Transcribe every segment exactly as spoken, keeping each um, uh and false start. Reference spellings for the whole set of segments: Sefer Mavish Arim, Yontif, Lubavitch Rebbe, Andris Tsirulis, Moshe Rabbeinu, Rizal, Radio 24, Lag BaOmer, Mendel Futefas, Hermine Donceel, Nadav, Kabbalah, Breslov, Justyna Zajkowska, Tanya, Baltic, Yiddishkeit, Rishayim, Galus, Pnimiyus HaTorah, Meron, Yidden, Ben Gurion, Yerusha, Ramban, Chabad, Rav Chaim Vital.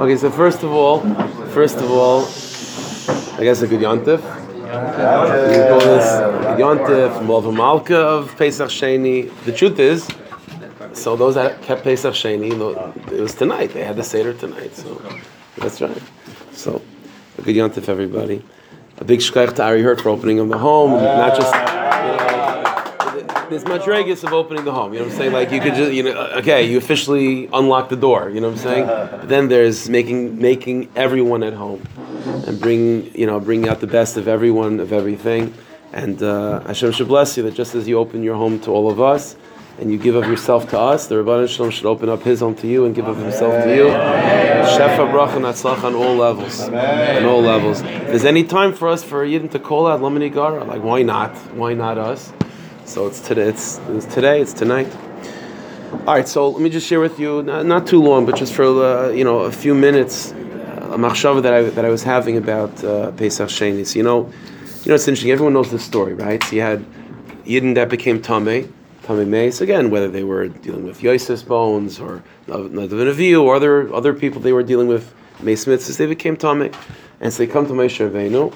Okay, so first of all, first of all, I guess a good Yontif. We call this Yontif, more of a Malka of Pesach Sheini. The truth is, so those that kept Pesach Sheini, it was tonight. They had the Seder tonight, so that's right. So a good Yontif, everybody. A big shkach to Ari Hurt for opening of the home, not just. There's much regus of opening the home, you know what I'm saying? Like you could just, you know, okay, you officially unlock the door, you know what I'm saying? But then there's making making everyone at home and bring, you know, bringing out the best of everyone, of everything. And uh, Hashem should bless you that just as you open your home to all of us and you give of yourself to us, the Rabban Shalom should open up his home to you and give of himself to you. Shefa, bracha, and atzlacha on all levels. On all levels. If there's any time for us for Yidden to call out Lamani Gara, like why not? Why not us? So it's today, it's, it's today, it's tonight. All right, so let me just share with you, not, not too long, but just for uh, you know a few minutes, uh, a machshava that I that I was having about uh, Pesach Sheini. So, you know, you know it's interesting. Everyone knows this story, right? So you had Yidden that became Tamei, Tamei Meis. Again, whether they were dealing with Yosef's bones or Nadav and Avihu or other other people they were dealing with Meis Mitzvahs, they became Tamei, and so they come to Moshe Rabbeinu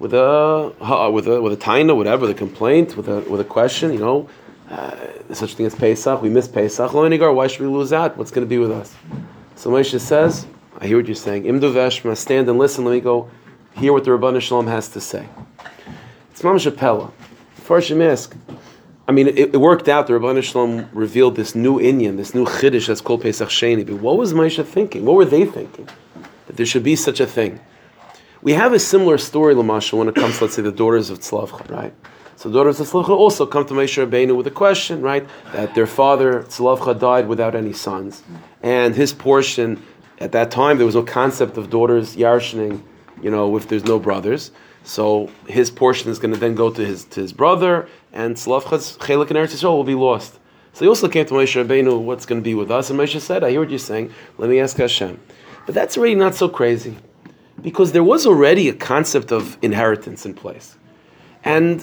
with a with a with a taina, whatever, the complaint, with a with a question, you know, uh, such thing as Pesach, we miss Pesach. Why should we lose out? What's going to be with us? So Moshe says, I hear what you're saying. Imdu veshma, stand and listen. Let me go hear what the Rabban Shalom has to say. It's mamash pella. First you ask, I mean, it, it worked out. The Rabban Shalom revealed this new inyan, this new chiddush that's called Pesach Sheini. But what was Moshe thinking? What were they thinking? That there should be such a thing. We have a similar story, Lamasha, when it comes to, let's say, the daughters of Tzlovcha, right? So the daughters of Tzlovcha also come to Moshe Rabbeinu with a question, right? That their father, Tzlovcha, died without any sons. And his portion, at that time, there was no concept of daughters yarshening, you know, if there's no brothers. So his portion is going to then go to his to his brother, and Tzlovcha's chelik in Eretz Yisrael will be lost. So he also came to Moshe Rabbeinu, what's going to be with us? And Moshe said, I hear what you're saying, let me ask Hashem. But that's already not so crazy, because there was already a concept of inheritance in place. And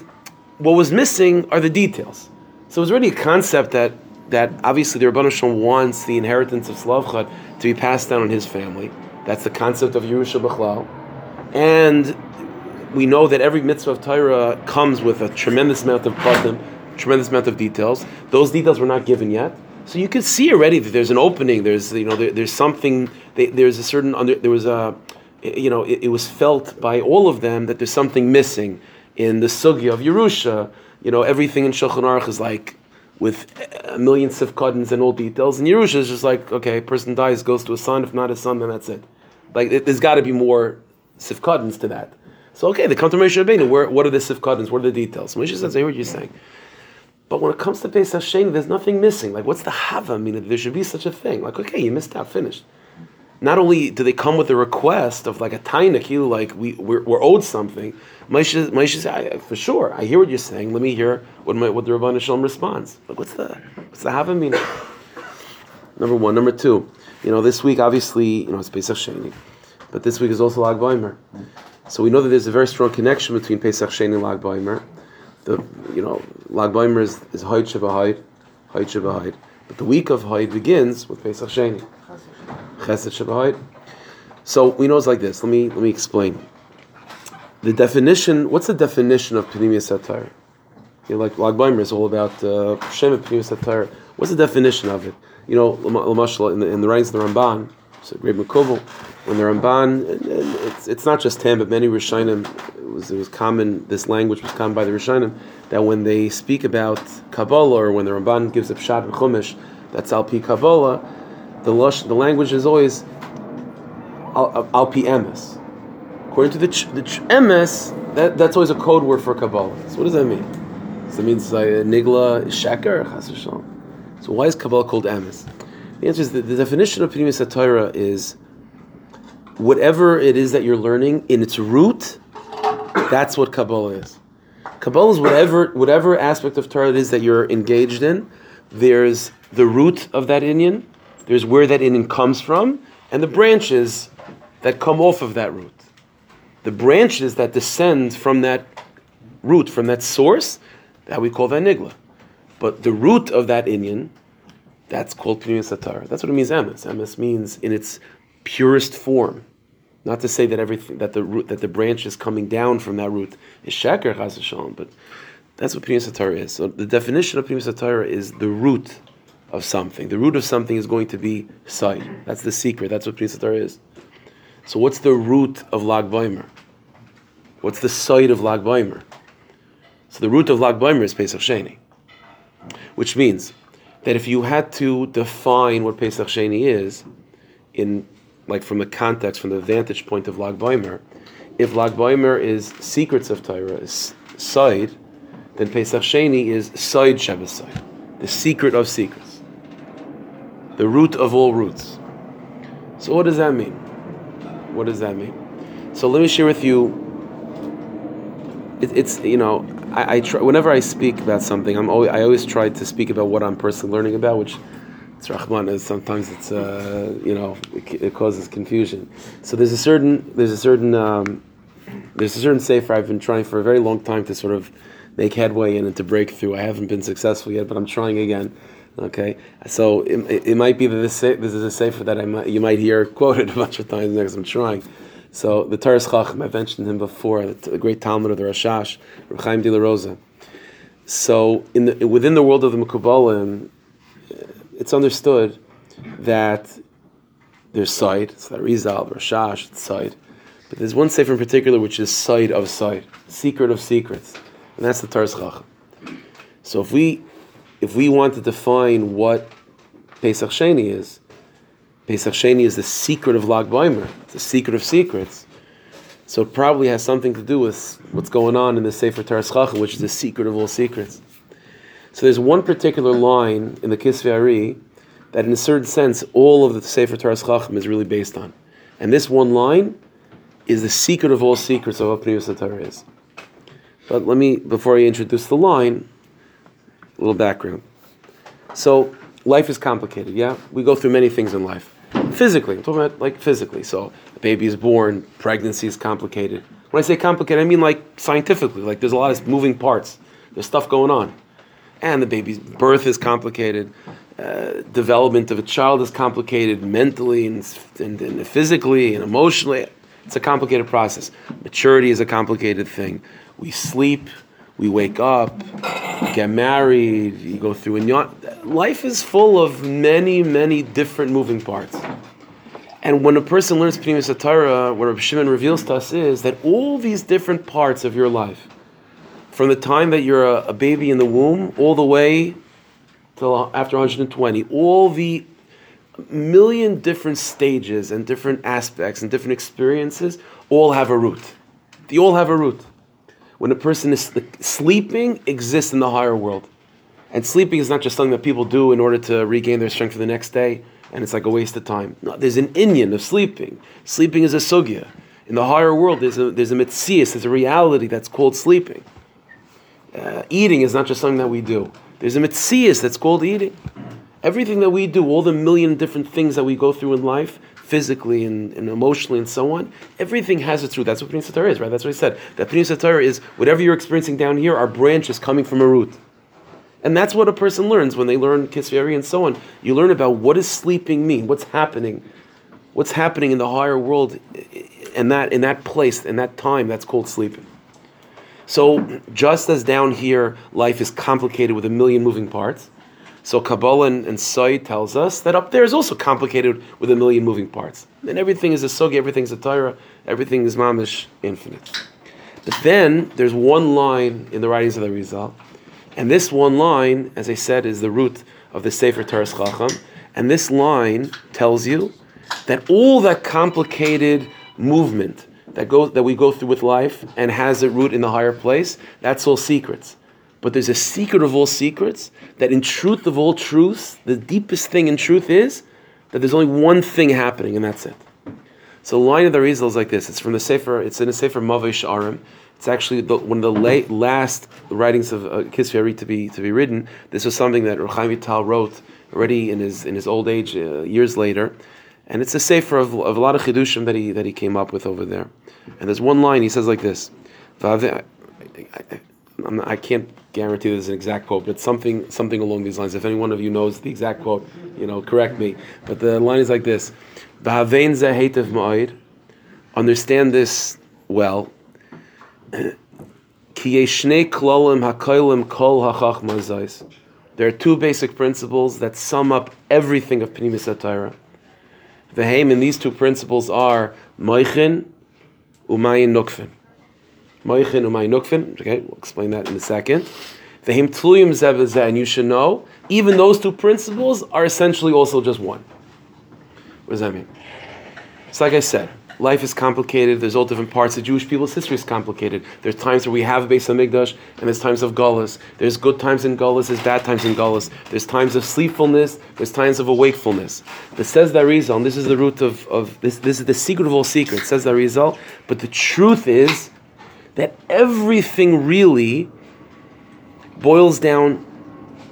what was missing are the details. So it was already a concept that that obviously the Rebbeinu Shalom wants the inheritance of Tzlovcha to be passed down in his family. That's the concept of Yerusha B'chlal. And we know that every mitzvah of Torah comes with a tremendous amount of pratim, tremendous amount of details. Those details were not given yet. So you can see already that there's an opening, there's you know there, there's something, they, there's a certain, under, there was a, you know, it, it was felt by all of them that there's something missing in the sugya of Yerusha. You know, everything in Shulchan Aruch is like with a million sifkadins and all details. And Yerusha is just like, okay, person dies, goes to a son. If not a son, then that's it. Like, it, there's got to be more sifkadins to that. So, okay, they come to Moshe Rabbeinu. Where, what are the sifkadins? What are the details? Moshe says, I hear what you're saying. But when it comes to Pesach Sheini, there's nothing missing. Like, what's the hava? I mean, there should be such a thing. Like, okay, you missed out, finished. Not only do they come with a request of like a tainuk, like we, we're, we're owed something, Moshe, Moshe said, for sure, I hear what you're saying, let me hear what, my, what the Rabban Shalom responds. Like, what's the, what's the havamina? Number one. Number two, you know, this week, obviously, you know, it's Pesach Sheini, but this week is also Lag BaOmer. So we know that there's a very strong connection between Pesach Sheini and Lag BaOmer. The, you know, Lag BaOmer is, is Hod Shebahod, Hod Shebahod. But the week of Hod begins with Pesach Sheini. So we know it's like this. Let me let me explain. The definition. What's the definition of Pnimiyus HaTorah? You know, like Lag BaOmer is all about Shem uh, Pnimiyus HaTorah. What's the definition of it? You know, l'mashal in the in the writings of the Ramban, it's a great mekubal. When the Ramban, and, and it's it's not just him, but many Rishayim. It was it was common. This language was common by the Rishayim that when they speak about Kabbalah or when the Ramban gives a pshat and chumash, that's al pi Kabbalah. The, lush, the language is always al, al pi emes. According to the ch, the ch, emes, that, that's always a code word for Kabbalah. So what does that mean? So it means like nigla sheker chas v'shalom. So why is Kabbalah called emes? The answer is that the definition of Pnimiyus HaTorah is whatever it is that you're learning in its root. That's what Kabbalah is. Kabbalah is whatever whatever aspect of Torah it is that you're engaged in. There's the root of that inyan. There's where that inyan comes from, and the branches that come off of that root. The branches that descend from that root, from that source, that we call that nigla. But the root of that inyan That's called Pnimius HaTorah. That's what it means, emes. Emes means in its purest form. Not to say that everything that the root that the branch is coming down from that root is sheker chas v'shalom, but that's what Pnimius HaTorah is. So the definition of Pnimius HaTorah is the root of something. The root of something is going to be side. That's the secret. That's what Pnimius HaTorah is. So what's the root of Lag BaOmer? What's the side of Lag BaOmer? So the root of Lag BaOmer is Pesach Sheini, which means that if you had to define what Pesach Sheini is, in like from the context, from the vantage point of Lag BaOmer, if Lag BaOmer is secrets of Torah, is side, then Pesach Sheini is side Shabbos side, the secret of secrets, the root of all roots. So what does that mean? What does that mean? So let me share with you. It, it's you know, I, I try, whenever I speak about something, I'm always, I always try to speak about what I'm personally learning about, which it's Rahman. Sometimes it's uh, you know it, it causes confusion. So there's a certain there's a certain um, there's a certain sefer I've been trying for a very long time to sort of make headway in and to break through. I haven't been successful yet, but I'm trying again. Okay, so it, it, it might be that this this is a sefer that I might, you might hear quoted a bunch of times because I'm trying. So the Tarz Chachim, I mentioned him before, the, the great Talmud of the Rashash, Rav Chaim Vital. So in the, within the world of the Mekubalim, it's understood that there's side. It's that Rizal, Rashash, it's side. But there's one sefer in particular which is side of side, secret of secrets, and that's the Tarz Chachim. So if we If we want to define what Pesach Sheini is, Pesach Sheini is the secret of Lag BaOmer, the secret of secrets. So it probably has something to do with what's going on in the Sefer Tarashacham, which is the secret of all secrets. So there's one particular line in the Kisvei Ari that in a certain sense all of the Sefer Tarashacham is really based on. And this one line is the secret of all secrets of what Pnimius HaTorah is. But let me, before I introduce the line, a little background. So life is complicated, yeah? We go through many things in life. Physically, I'm talking about like physically. So a baby is born, pregnancy is complicated. When I say complicated, I mean like scientifically, like there's a lot of moving parts. There's stuff going on. And the baby's birth is complicated. Uh, development of a child is complicated mentally and, and, and physically and emotionally. It's a complicated process. Maturity is a complicated thing. We sleep. We wake up, we get married, you go through, and yawn. Life is full of many, many different moving parts. And when a person learns Pnimius HaTorah, what Rabbi Shimon reveals to us is that all these different parts of your life, from the time that you're a, a baby in the womb, all the way till after one hundred twenty, all the million different stages and different aspects and different experiences all have a root. They all have a root. When a person is sleeping, exists in the higher world. And sleeping is not just something that people do in order to regain their strength for the next day, and it's like a waste of time. No, there's an inyan of sleeping. Sleeping is a sugya. In the higher world, there's a, there's a mitzias, there's a reality that's called sleeping. Uh, eating is not just something that we do. There's a mitzias that's called eating. Everything that we do, all the million different things that we go through in life, physically and, and emotionally and so on, everything has its root. That's what Pnimius HaTorah is, right? That's what I said. That Pnimius HaTorah is whatever you're experiencing down here, our branch is coming from a root. And that's what a person learns when they learn Kisvei Ari and so on. You learn about what does sleeping mean, what's happening, what's happening in the higher world and that in that place, in that time, that's called sleeping. So just as down here, life is complicated with a million moving parts, so Kabbalah and, and Said tells us that up there is also complicated with a million moving parts. And everything is a sogi, everything is a Torah, everything is mamish, infinite. But then there's one line in the writings of the Rizal. And this one line, as I said, is the root of the Sefer Tarz Chacham. And this line tells you that all that complicated movement that goes, that we go through with life and has a root in the higher place, that's all secrets. But there's a secret of all secrets, that in truth of all truths, the deepest thing in truth is that there's only one thing happening, and that's it. So the line of the Rizal is like this. It's from the Sefer, it's in the Sefer Mavish Arim. It's actually the, one of the late, last writings of uh, Kisvei Ari to be, to be written. This was something that Rav Chaim Vital wrote already in his in his old age, uh, years later. And it's a Sefer of, of a lot of Chidushim that he, that he came up with over there. And there's one line, he says like this. I can't guarantee there's an exact quote, but something something along these lines. If any one of you knows the exact quote, you know, correct me. But the line is like this: V'havein zeh heitev ma'od. Understand this well. Ki yeshnei klolim hakolim kol hachachma zayis. There are two basic principles that sum up everything of Pnimis HaTorah. V'heim, and these two principles are Moichin u'mayin nukfin. Moichin u'mayin nukfin. Okay, we'll explain that in a second. V'heim tluyim zeh b'zeh, and you should know, even those two principles are essentially also just one. What does that mean? It's like I said, life is complicated. There's all different parts. The Jewish people's history is complicated. There's times where we have Beis Hamikdash, and there's times of Galus. There's good times in Galus, there's bad times in Galus. There's times of sleepfulness, there's times of awakefulness. It says that Rizal, and this is the root of, of this, this is the secret of all secrets, it says that Rizal, but the truth is that everything really boils down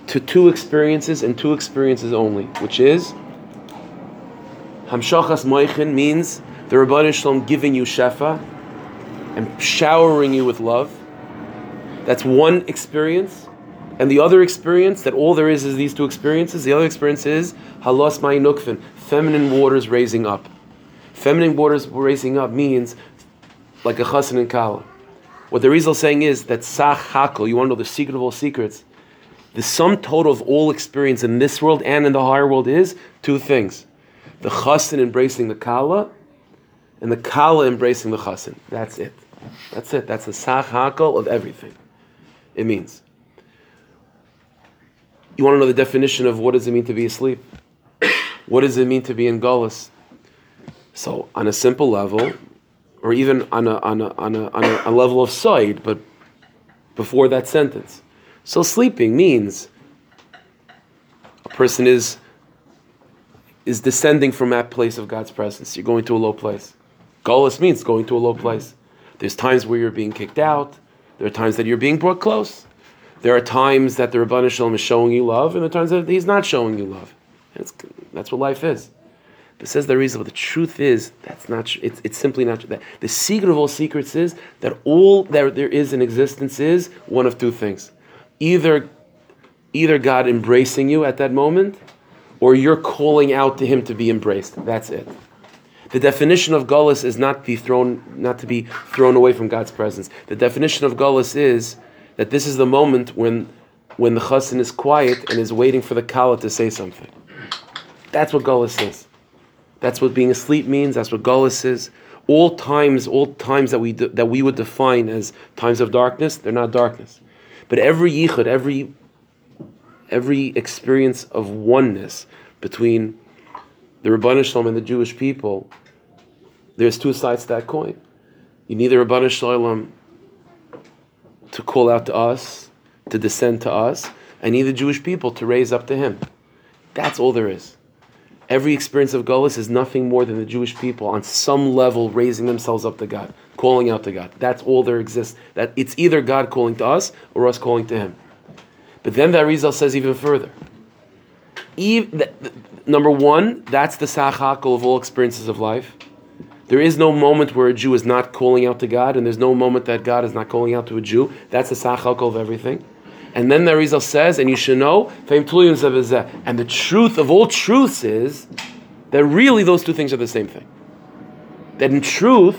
to two experiences and two experiences only, which is Hamshachas Moichin means the Rebbeinu Shalom giving you shefa and showering you with love. That's one experience. And the other experience, that all there is is these two experiences, the other experience is halos ma'in nukfin, feminine waters raising up. Feminine waters raising up means like a chassan and kala. What the Rizal is saying is that sach hakol, you want to know the secret of all secrets, the sum total of all experience in this world and in the higher world is two things. The chassan embracing the kala, and the kala embracing the chassan. That's it. That's it. That's the sach hakol of everything. It means. You want to know the definition of what does it mean to be asleep? What does it mean to be in galus? So on a simple level, or even on a on a on a on a, a level of side, but before that sentence. So sleeping means a person is is descending from that place of God's presence. You're going to a low place. Galus means going to a low place. There's times where you're being kicked out. There are times that you're being brought close. There are times that the Rebbeinu Shalom is showing you love, and there are times that he's not showing you love. That's, that's what life is. But it says the reason, but the truth is, that's not. It's, it's simply not that. The secret of all secrets is that all that there is in existence is one of two things. Either, either God embracing you at that moment, or you're calling out to him to be embraced. That's it. The definition of galus is not be thrown, not to be thrown away from God's presence. The definition of galus is that this is the moment when, when the chassan is quiet and is waiting for the kala to say something. That's what galus is. That's what being asleep means. That's what galus is. All times, all times that we do, that we would define as times of darkness, they're not darkness. But every yichud, every every experience of oneness between the Rebbeinu Shalom and the Jewish people, there's two sides to that coin. You need the Rebbeinu Shalom to call out to us, to descend to us, and need the Jewish people to raise up to him. That's all there is. Every experience of Galus is nothing more than the Jewish people on some level raising themselves up to God, calling out to God. That's all there exists. That it's either God calling to us or us calling to him. But then the Rizal says even further. Even, th- th- number one, that's the sach hakol of all experiences of life. There is no moment where a Jew is not calling out to God, and there's no moment that God is not calling out to a Jew. That's the sach hakol of everything. And then the Rizal says, and you should know, and the truth of all truths is that really those two things are the same thing. That in truth,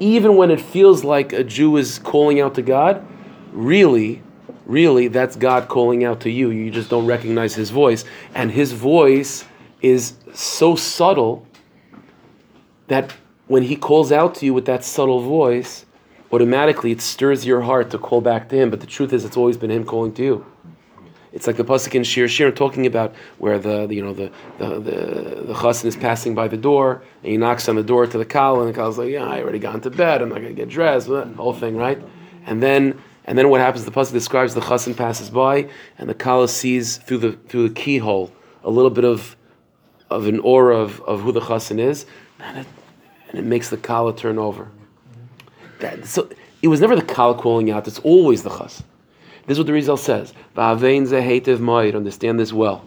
even when it feels like a Jew is calling out to God, really... Really, that's God calling out to you. You just don't recognize his voice. And his voice is so subtle that when he calls out to you with that subtle voice, automatically it stirs your heart to call back to him. But the truth is, it's always been him calling to you. It's like the pasuk in Shir Shir talking about where the, the you know the the the, the chassan is passing by the door and he knocks on the door to the kala, and the kala's like, yeah, I already got into bed. I'm not gonna get dressed. The whole thing, right? And then. And then what happens, the pasuk describes the chassan passes by and the kala sees through the through the keyhole a little bit of of an aura of, of who the chassan is, and it, and it makes the kala turn over. That, so it was never the kala calling out, it's always the chassan. This is what the Rizal says. V'havein zeh heitev ma'od, understand this well.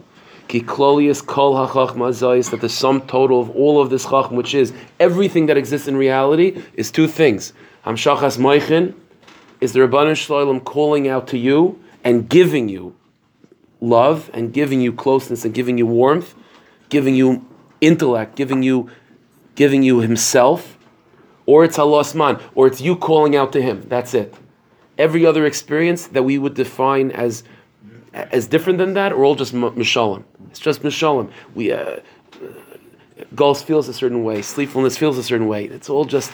Ki klolius kol hachachma zayis, that the sum total of all of this chachm, which is everything that exists in reality, is two things. Hamshachas moichin, is the Rebbeinu Shalom calling out to you, and giving you love and giving you closeness and giving you warmth, giving you intellect, giving you giving you himself, or it's Allah's man, or it's you calling out to him. That's it. Every other experience that we would define as as different than that, or all just mishalim. It's just mishalim. We uh, Gulls feels a certain way, sleepfulness feels a certain way. It's all just,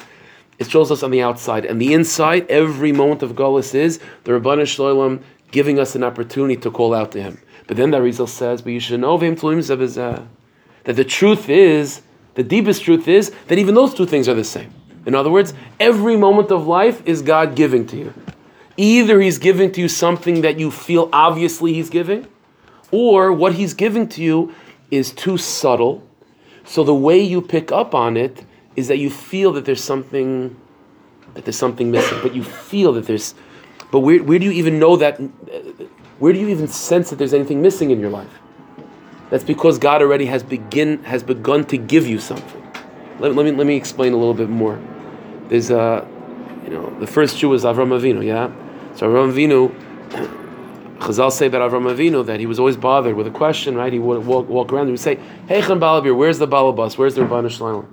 it shows us on the outside. And the inside, every moment of Gullus is the Rabbanu Shloilem giving us an opportunity to call out to him. But then the Rizal says, but you should know that the truth is, the deepest truth is, that even those two things are the same. In other words, every moment of life is God giving to you. Either he's giving to you something that you feel obviously he's giving, or what he's giving to you is too subtle. So the way you pick up on it is that you feel that there's something, that there's something missing. But you feel that there's, but where, where do you even know that, where do you even sense that there's anything missing in your life? That's because God already has begin has begun to give you something. Let, let me let me explain a little bit more. There's a, you know, the first Jew was Avram Avinu, yeah? So Avram Avinu, Chazal say about Avram Avinu that he was always bothered with a question, right? He would walk, walk around and he would say, hey, Chan Balabir, where's the Balabas? Where's the Rabbanu Shloilem?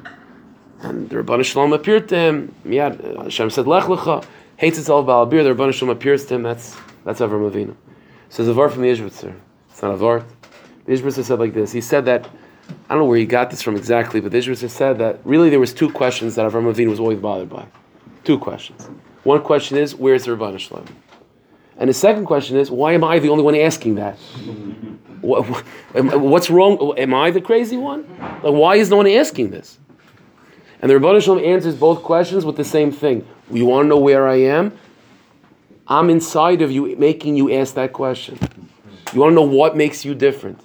And the Rabbanu Shloilem appeared to him. Yeah, Hashem said, Lech Lecha, hates itself Balabir, the Rabbanu Shloilem appears to him. That's that's Avram Avinu. So there's a var from the Izhbitzer. It's not a var. The Izhbitzer said like this. He said that, I don't know where he got this from exactly, but the Izhbitzer said that really there was two questions that Avram Avinu was always bothered by. Two questions. One question is, where's the Rabbanu Shloilem? And the second question is, why am I the only one asking that? What, what, what's wrong? Am I the crazy one? Like, why is no one asking this? And the Rabbanu Shloilem answers both questions with the same thing. You want to know where I am? I'm inside of you, making you ask that question. You want to know what makes you different.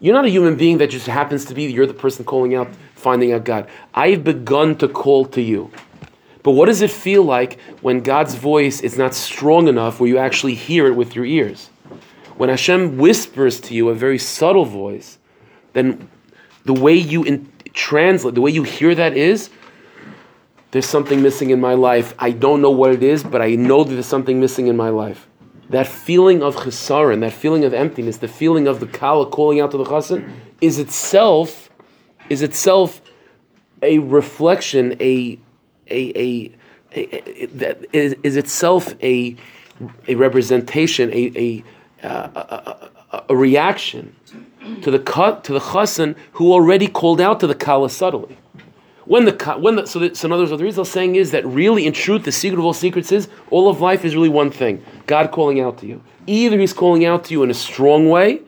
You're not a human being that just happens to be, you're the person calling out, finding out God. I've begun to call to you. But what does it feel like when God's voice is not strong enough where you actually hear it with your ears? When Hashem whispers to you a very subtle voice, then the way you in- translate, the way you hear that is, there's something missing in my life. I don't know what it is, but I know that there's something missing in my life. That feeling of chesaron, that feeling of emptiness, the feeling of the kala calling out to the chassan is itself, is itself a reflection, a... A, a, a, a that is, is itself a a representation, a a, uh, a, a, a reaction to the to the chassan who already called out to the kala subtly. When the when the, so, the, so in other words, what the Rizal is saying is that really, in truth, the secret of all secrets is all of life is really one thing: God calling out to you. Either He's calling out to you in a strong way,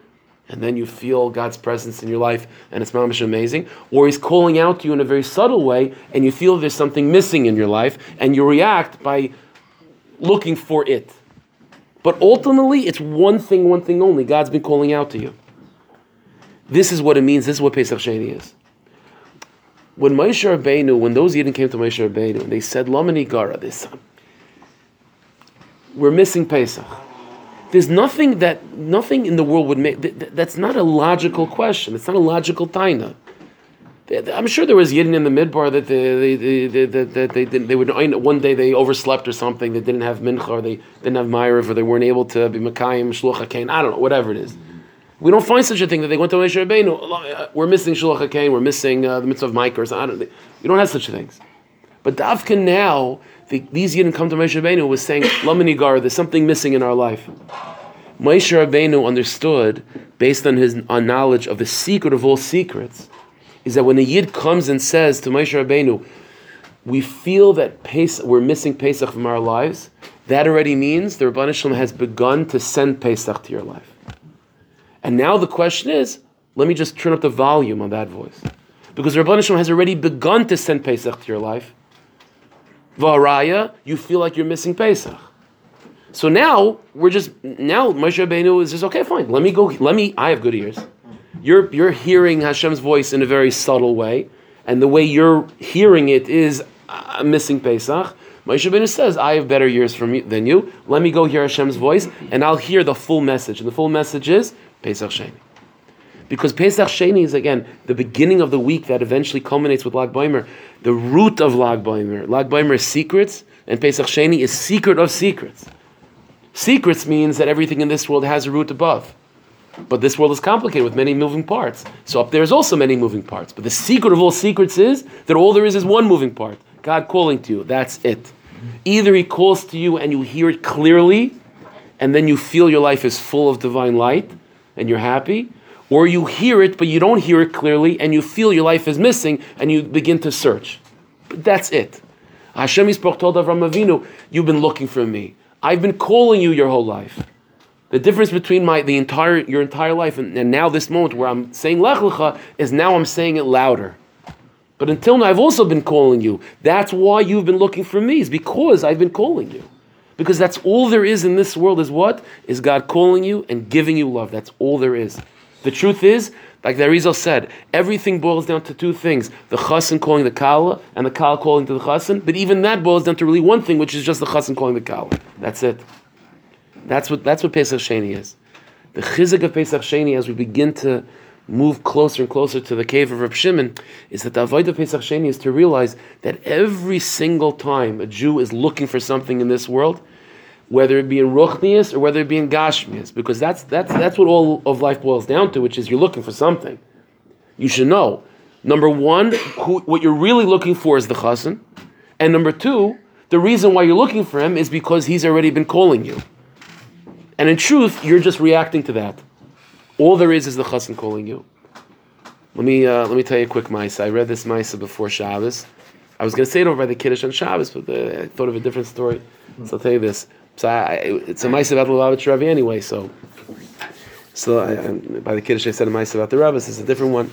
and then you feel God's presence in your life, and it's mamish amazing. Or He's calling out to you in a very subtle way, and you feel there's something missing in your life, and you react by looking for it. But ultimately, it's one thing, one thing only. God's been calling out to you. This is what it means. This is what Pesach Sheini is. When Moshe Rabbeinu, when those Yidden came to Moshe Rabbeinu, and they said, "Lamani Gara," this, we're missing Pesach. There's nothing that, nothing in the world would make, th- th- that's not a logical question. It's not a logical taina. I'm sure there was Yidden in the Midbar that they, they, they, they, they, they, didn't, they would, one day they overslept or something, they didn't have mincha, or they didn't have ma'ariv, or they weren't able to be makayim, shlucha kain, I don't know, whatever it is. We don't find such a thing that they went to Moshe Rabbeinu, we're missing shlucha kain, we're missing uh, the mitzvah of Micah, or something. I don't, they, we don't have such things. But Davka now, the, these Yidden come to Moshe Rabbeinu was saying, Lamani Gara, there's something missing in our life. Moshe Rabbeinu understood, based on his on knowledge of the secret of all secrets, is that when a Yid comes and says to Moshe Rabbeinu, we feel that Pesach, we're missing Pesach from our lives, that already means the Rabbanu Shloilem has begun to send Pesach to your life. And now the question is, let me just turn up the volume on that voice. Because the Rabbanu Shloilem has already begun to send Pesach to your life, Varaya, you feel like you're missing Pesach. So now we're just now Moshe Rabbeinu is just okay, fine. Let me go. Let me. I have good ears. You're you're hearing Hashem's voice in a very subtle way, and the way you're hearing it is uh, missing Pesach. Moshe Rabbeinu says, "I have better ears from you, than you. Let me go hear Hashem's voice, and I'll hear the full message." And the full message is Pesach Sheini, because Pesach Sheini is again the beginning of the week that eventually culminates with Lag BaOmer. The root of Lag BaOmer. Lag BaOmer is secrets, and Pesach Sheini is secret of secrets. Secrets means that everything in this world has a root above. But this world is complicated with many moving parts. So up there is also many moving parts. But the secret of all secrets is that all there is is one moving part. God calling to you. That's it. Either He calls to you and you hear it clearly, and then you feel your life is full of divine light and you're happy, or you hear it but you don't hear it clearly and you feel your life is missing and you begin to search. But that's it. Hashem Yisparach told Avram Avinu, you've been looking for me. I've been calling you your whole life. The difference between my the entire your entire life and, and now this moment where I'm saying Lech Lecha is now I'm saying it louder. But until now I've also been calling you. That's why you've been looking for me, is because I've been calling you. Because that's all there is in this world is what? Is God calling you and giving you love. That's all there is. The truth is, like the Rizal said, everything boils down to two things. The chassan calling the kala and the kala calling to the chassan. But even that boils down to really one thing, which is just the chassan calling the kala. That's it. That's what that's what Pesach Sheini is. The chizuk of Pesach Sheini, as we begin to move closer and closer to the cave of Reb Shimon, is that the avodah of Pesach Sheini is to realize that every single time a Jew is looking for something in this world, whether it be in ruchnius or whether it be in gashmius, because that's that's that's what all of life boils down to, which is you're looking for something. You should know, number one, who, what you're really looking for is the chassan, and number two, the reason why you're looking for him is because he's already been calling you. And in truth, you're just reacting to that. All there is is the chassan calling you. Let me uh, let me tell you a quick ma'isa. I read this ma'isa before Shabbos. I was going to say it over by the Kiddush on Shabbos, but uh, I thought of a different story. So I'll tell you this. So I, I, it's a ma'isa about the Lubavitch Rebbe anyway. So, so I, I, by the Kiddush I said a ma'isa about the Rebbe. So it's a different one.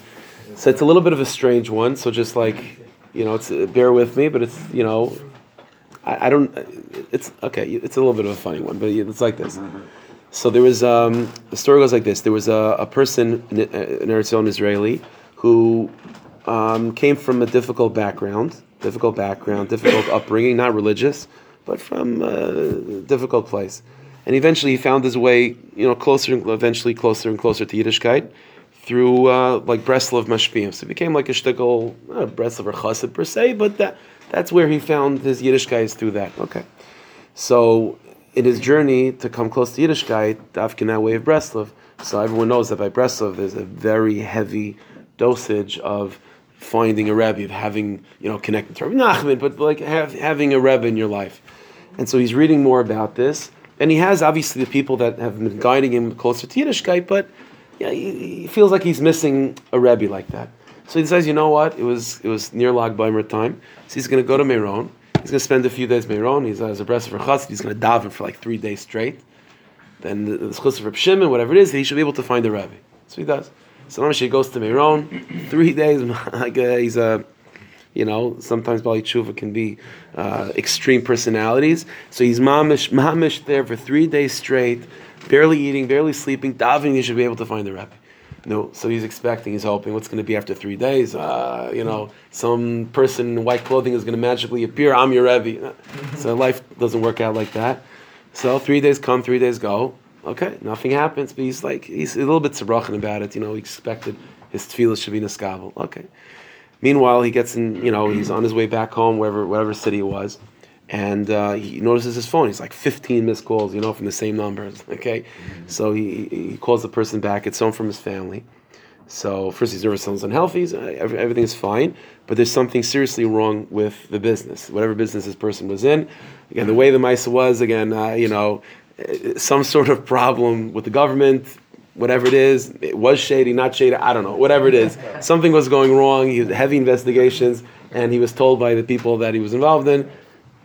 So it's a little bit of a strange one. So just like, you know, it's uh, bear with me, but it's, you know. I, I don't, it's, okay, it's a little bit of a funny one, but it's like this. So there was, um, the story goes like this. There was a, a person, an Eretz Yisrael Israeli, who um, came from a difficult background, difficult background, difficult upbringing, not religious, but from a difficult place. And eventually he found his way, you know, closer and eventually closer and closer to Yiddishkeit through, uh, like, Breslov Mashpiyim. So he became like a shtickle, not a Breslov or chassid per se, but that... That's where he found his Yiddishkeit, is through that. Okay. So, in his journey to come close to Yiddishkeit, Davkina way of Breslov. So, everyone knows that by Breslov, there's a very heavy dosage of finding a Rebbe, of having, you know, connecting to Reb Nachman, but like have, having a Rebbe in your life. And so, he's reading more about this. And he has, obviously, the people that have been guiding him closer to Yiddishkeit, but yeah, he, he feels like he's missing a Rebbe like that. So he decides, you know what? It was it was near Lag BaOmer time. So he's going to go to Meron. He's going to spend a few days Meron. He's as a breast for chassid. He's going to daven for like three days straight. Then the chassid for Reb Shimon, whatever it is, he should be able to find a Rebbe. So he does. So now he goes to Meron. Three days. Like uh, he's a, you know, sometimes Bali Tshuva can be uh, extreme personalities. So he's mamish mamish there for three days straight, barely eating, barely sleeping, davening. He should be able to find the Rebbe. No, so he's expecting, he's hoping, what's going to be after three days? Uh, you know, some person in white clothing is going to magically appear, I'm your Rebbe. So life doesn't work out like that. So three days come, three days go. Okay, nothing happens, but he's like, he's a little bit tzabrochen about it. You know, he expected his tefillah should be niskabel. Okay. Meanwhile, he gets in, you know, he's on his way back home, wherever, whatever city it was. And uh, he notices his phone. He's like fifteen missed calls, you know, from the same numbers, okay? Mm-hmm. So he he calls the person back. It's someone from his family. So first he's nervous, someone's unhealthy. He's, uh, every, everything is fine. But there's something seriously wrong with the business, whatever business this person was in. Again, the way the mice was, again, uh, you know, some sort of problem with the government, whatever it is. It was shady, not shady, I don't know, whatever it is. Something was going wrong. He had heavy investigations. And he was told by the people that he was involved in,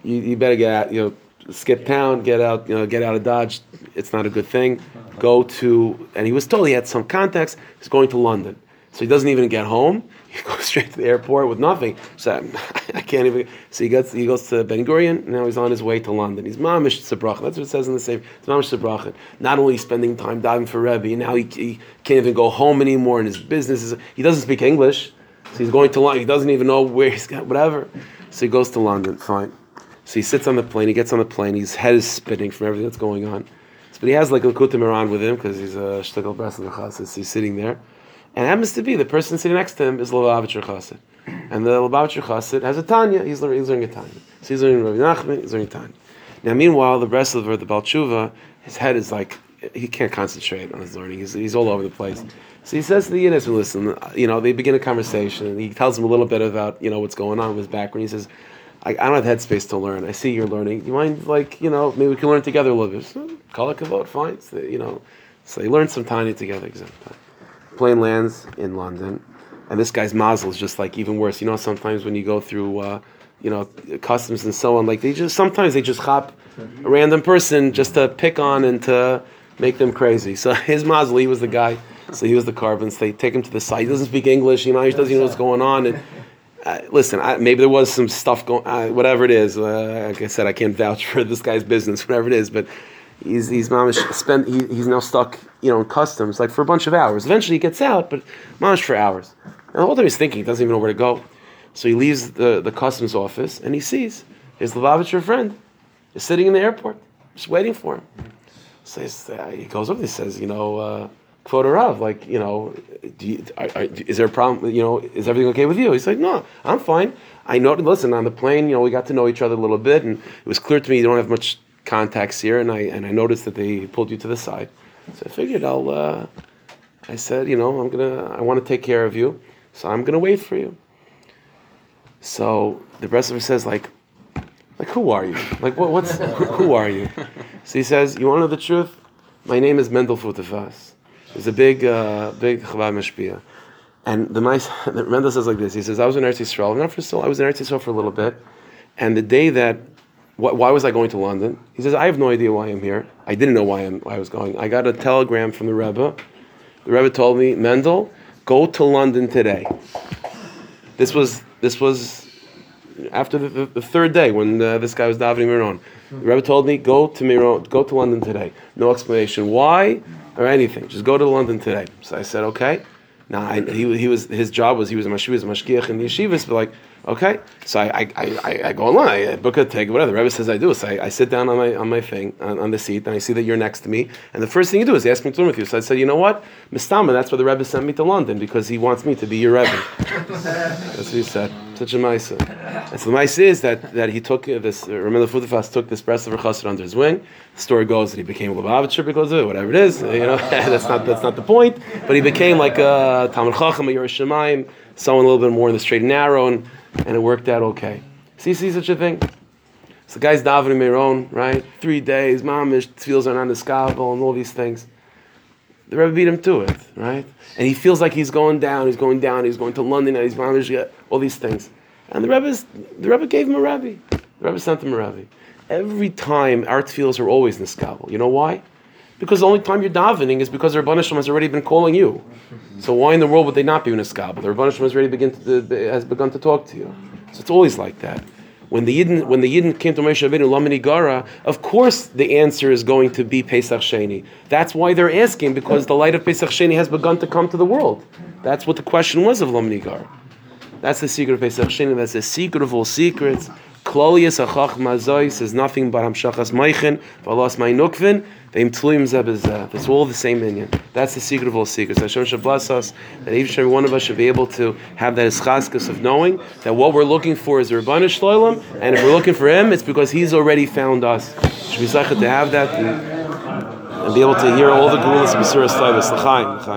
You, you better get out, you know, skip town, get out, you know, get out of Dodge. It's not a good thing. Go to, and he was told he had some contacts. He's going to London, so he doesn't even get home. He goes straight to the airport with nothing. So I, I can't even. So he gets, he goes to Ben Gurion. And now he's on his way to London. He's mamish sebrachin. That's what it says in the Sefer. It's mamish sebrachin. Not only spending time diving for Rebbe, now he, he can't even go home anymore. And his business is, he doesn't speak English, so he's going to London. He doesn't even know where he's got whatever. So he goes to London. Fine. So he sits on the plane, he gets on the plane, his head is spinning from everything that's going on. But he has like L'kuta Meran with him, because he's a shtickl Breslov chassid, so he's sitting there. And it happens to be, the person sitting next to him is Lubavitch chassid. And the Lubavitch chassid has a Tanya, he's learning, he's learning a Tanya. So he's learning Rav Nachman, he's learning Tanya. Now, meanwhile, the Breslov or the Baal Tshuva, his head is like, he can't concentrate on his learning. He's he's all over the place. So he says to the Yiddish, listen, you know, they begin a conversation, and he tells them a little bit about, you know, what's going on with his background. He says, I, I don't have headspace to learn. I see you're learning. You mind, like, you know, maybe we can learn together a little bit. So, call it kavod, fine. So, you know, so they learned some tiny together. Plane lands in London, and this guy's mazel is just like even worse. You know, sometimes when you go through, uh, you know, customs and so on, like they just sometimes they just hop a random person just to pick on and to make them crazy. So his mazel, he was the guy. So he was the carbon. So they take him to the side. He doesn't speak English. You know, he doesn't even know what's going on. And uh, listen, I, maybe there was some stuff going. Uh, whatever it is, uh, like I said, I can't vouch for this guy's business. Whatever it is, but he's he's mamish spent. He, he's now stuck, you know, in customs like for a bunch of hours. Eventually he gets out, but mamish for hours. And all that he's thinking, he doesn't even know where to go. So he leaves the, the customs office and he sees his Lubavitcher friend is sitting in the airport, just waiting for him. So uh, he goes over and he says, you know, uh, Kvod Rav, like, you know, do you, are, are, is there a problem, you know, is everything okay with you? He's like, no, I'm fine. I know, listen, on the plane, you know, we got to know each other a little bit and it was clear to me you don't have much contacts here and I and I noticed that they pulled you to the side. So I figured I'll, uh, I said, you know, I'm gonna, I want to take care of you, so I'm gonna wait for you. So the wrestler says, like, like who are you? Like, what, what's, who, who are you? So he says, you want to know the truth? My name is Mendel Futefas. He's a big, uh, big Chabad Mashpia. And the mice, Mendel says like this, he says, I was in Eretz Yisrael, not for so, I was in Eretz Yisrael for a little bit, and the day that, wh- why was I going to London? He says, I have no idea why I'm here. I didn't know why, I'm, why I was going. I got a telegram from the Rebbe. The Rebbe told me, Mendel, go to London today. This was, This was after the, the, the third day when uh, this guy was davening Miron. The Rebbe told me, go to Miron, go to London today. No explanation why or anything. Just go to London today. So I said, okay. Now I, he he was his job was he was a mashkiach, a mashkiach in the yeshivas, but like okay. So I I, I, I go online, I book a ticket, whatever. The Rebbe says I do. So I, I sit down on my on my thing on, on the seat, and I see that you're next to me. And the first thing you do is ask me to learn with you. So I said, you know what, Mistama, that's why the Rebbe sent me to London because he wants me to be your Rebbe. That's what he said. Such a ma'isa. And so the ma'isa is that that he took uh, this. Uh, Mendel Futefas took this Breslov chassid under his wing. The story goes that he became a Lubavitcher because of it, whatever it is. You know, that's not that's not the point. But he became like a Uh, Talmid Chacham, Yerushalayim, someone a little bit more in the straight and narrow, and, and it worked out okay. See, see such a thing? So the guy's davening Meron, right? Three days, mamish, tefillos are not discoverable, and all these things. The Rebbe beat him to it, right? And he feels like he's going down, he's going down, he's going to London, and he's mamish, all these things. And the Rebbe's, the Rebbe gave him a Rebbe. The Rebbe sent him a Rebbe. Every time, our tefillos are always discoverable. You know why? Because the only time you're davening is because the Rebbeinu Shalom has already been calling you. So why in the world would they not be in a skabel? The Rebbeinu Shalom has already begin to, the, has begun to talk to you. So it's always like that. When the Yidden, when the Yidden came to Moshe Rabbeinu, Lamini Gara, of course the answer is going to be Pesach Sheini. That's why they're asking, because the light of Pesach Sheini has begun to come to the world. That's what the question was of Lamini Gara. That's the secret of Pesach Sheini. That's the secret of all secrets. Klolius Achach Mazois is nothing but Hamshachas Meichin, Valas Meinukvin, Veim Tluim Zebezah. It's all the same minion. That's the secret of all secrets. Hashem should bless us, that each and every one of us should be able to have that eschaskas of knowing that what we're looking for is the Rebbeinu Shloilem, and if we're looking for Him, it's because He's already found us. Should be to have that and, and be able to hear all the Gulas B'suras Tlaibas. L'chaim.